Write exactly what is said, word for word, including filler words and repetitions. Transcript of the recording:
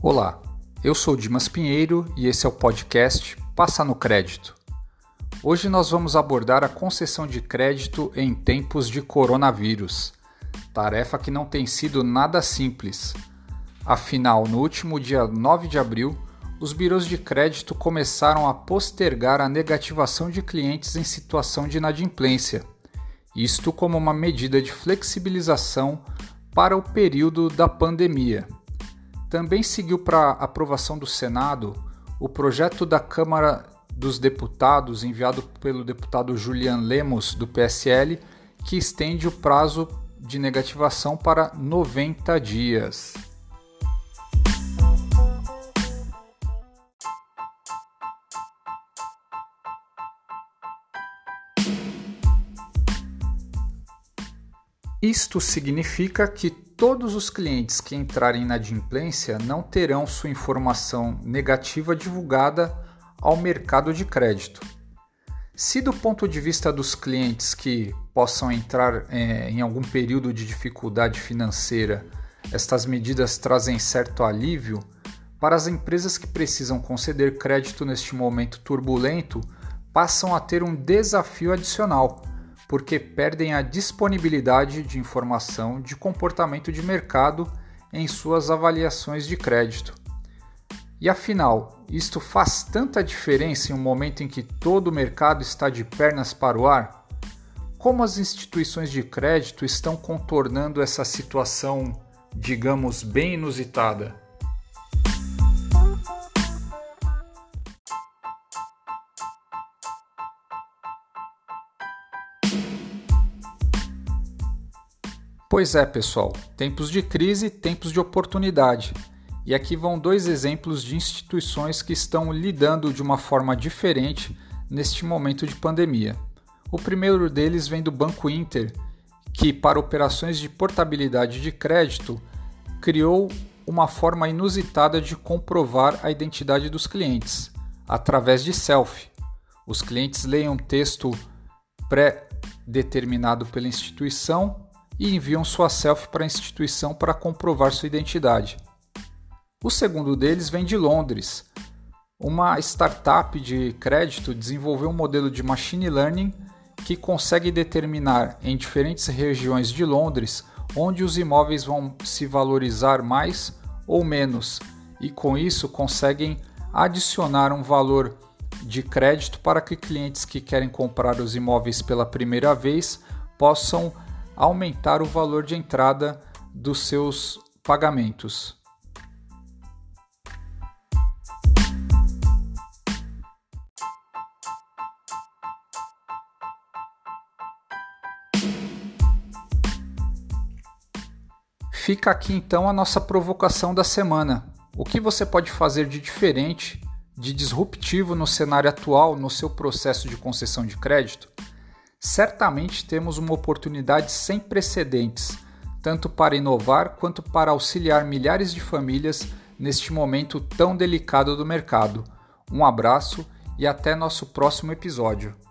Olá, eu sou Dimas Pinheiro e esse é o podcast Passa no Crédito. Hoje nós vamos abordar a concessão de crédito em tempos de coronavírus, tarefa que não tem sido nada simples. Afinal, no último dia nove de abril, os birôs de crédito começaram a postergar a negativação de clientes em situação de inadimplência, isto como uma medida de flexibilização para o período da pandemia. Também seguiu para aprovação do Senado o projeto da Câmara dos Deputados, enviado pelo deputado Julian Lemos, do P S L, que estende o prazo de negativação para noventa dias. Isto significa que todos os clientes que entrarem na inadimplência não terão sua informação negativa divulgada ao mercado de crédito. Se do ponto de vista dos clientes que possam entrar eh, em algum período de dificuldade financeira, estas medidas trazem certo alívio, para as empresas que precisam conceder crédito neste momento turbulento, passam a ter um desafio adicional, porque perdem a disponibilidade de informação de comportamento de mercado em suas avaliações de crédito. E afinal, isto faz tanta diferença em um momento em que todo o mercado está de pernas para o ar? Como as instituições de crédito estão contornando essa situação, digamos, bem inusitada? Pois é, pessoal, tempos de crise, tempos de oportunidade. E aqui vão dois exemplos de instituições que estão lidando de uma forma diferente neste momento de pandemia. O primeiro deles vem do Banco Inter, que para operações de portabilidade de crédito, criou uma forma inusitada de comprovar a identidade dos clientes, através de selfie. Os clientes leem um texto pré-determinado pela instituição e enviam sua selfie para a instituição para comprovar sua identidade. O segundo deles vem de Londres. Uma startup de crédito desenvolveu um modelo de machine learning que consegue determinar em diferentes regiões de Londres onde os imóveis vão se valorizar mais ou menos e com isso conseguem adicionar um valor de crédito para que clientes que querem comprar os imóveis pela primeira vez possam aumentar o valor de entrada dos seus pagamentos. Fica aqui então a nossa provocação da semana. O que você pode fazer de diferente, de disruptivo no cenário atual, no seu processo de concessão de crédito? Certamente temos uma oportunidade sem precedentes, tanto para inovar quanto para auxiliar milhares de famílias neste momento tão delicado do mercado. Um abraço e até nosso próximo episódio.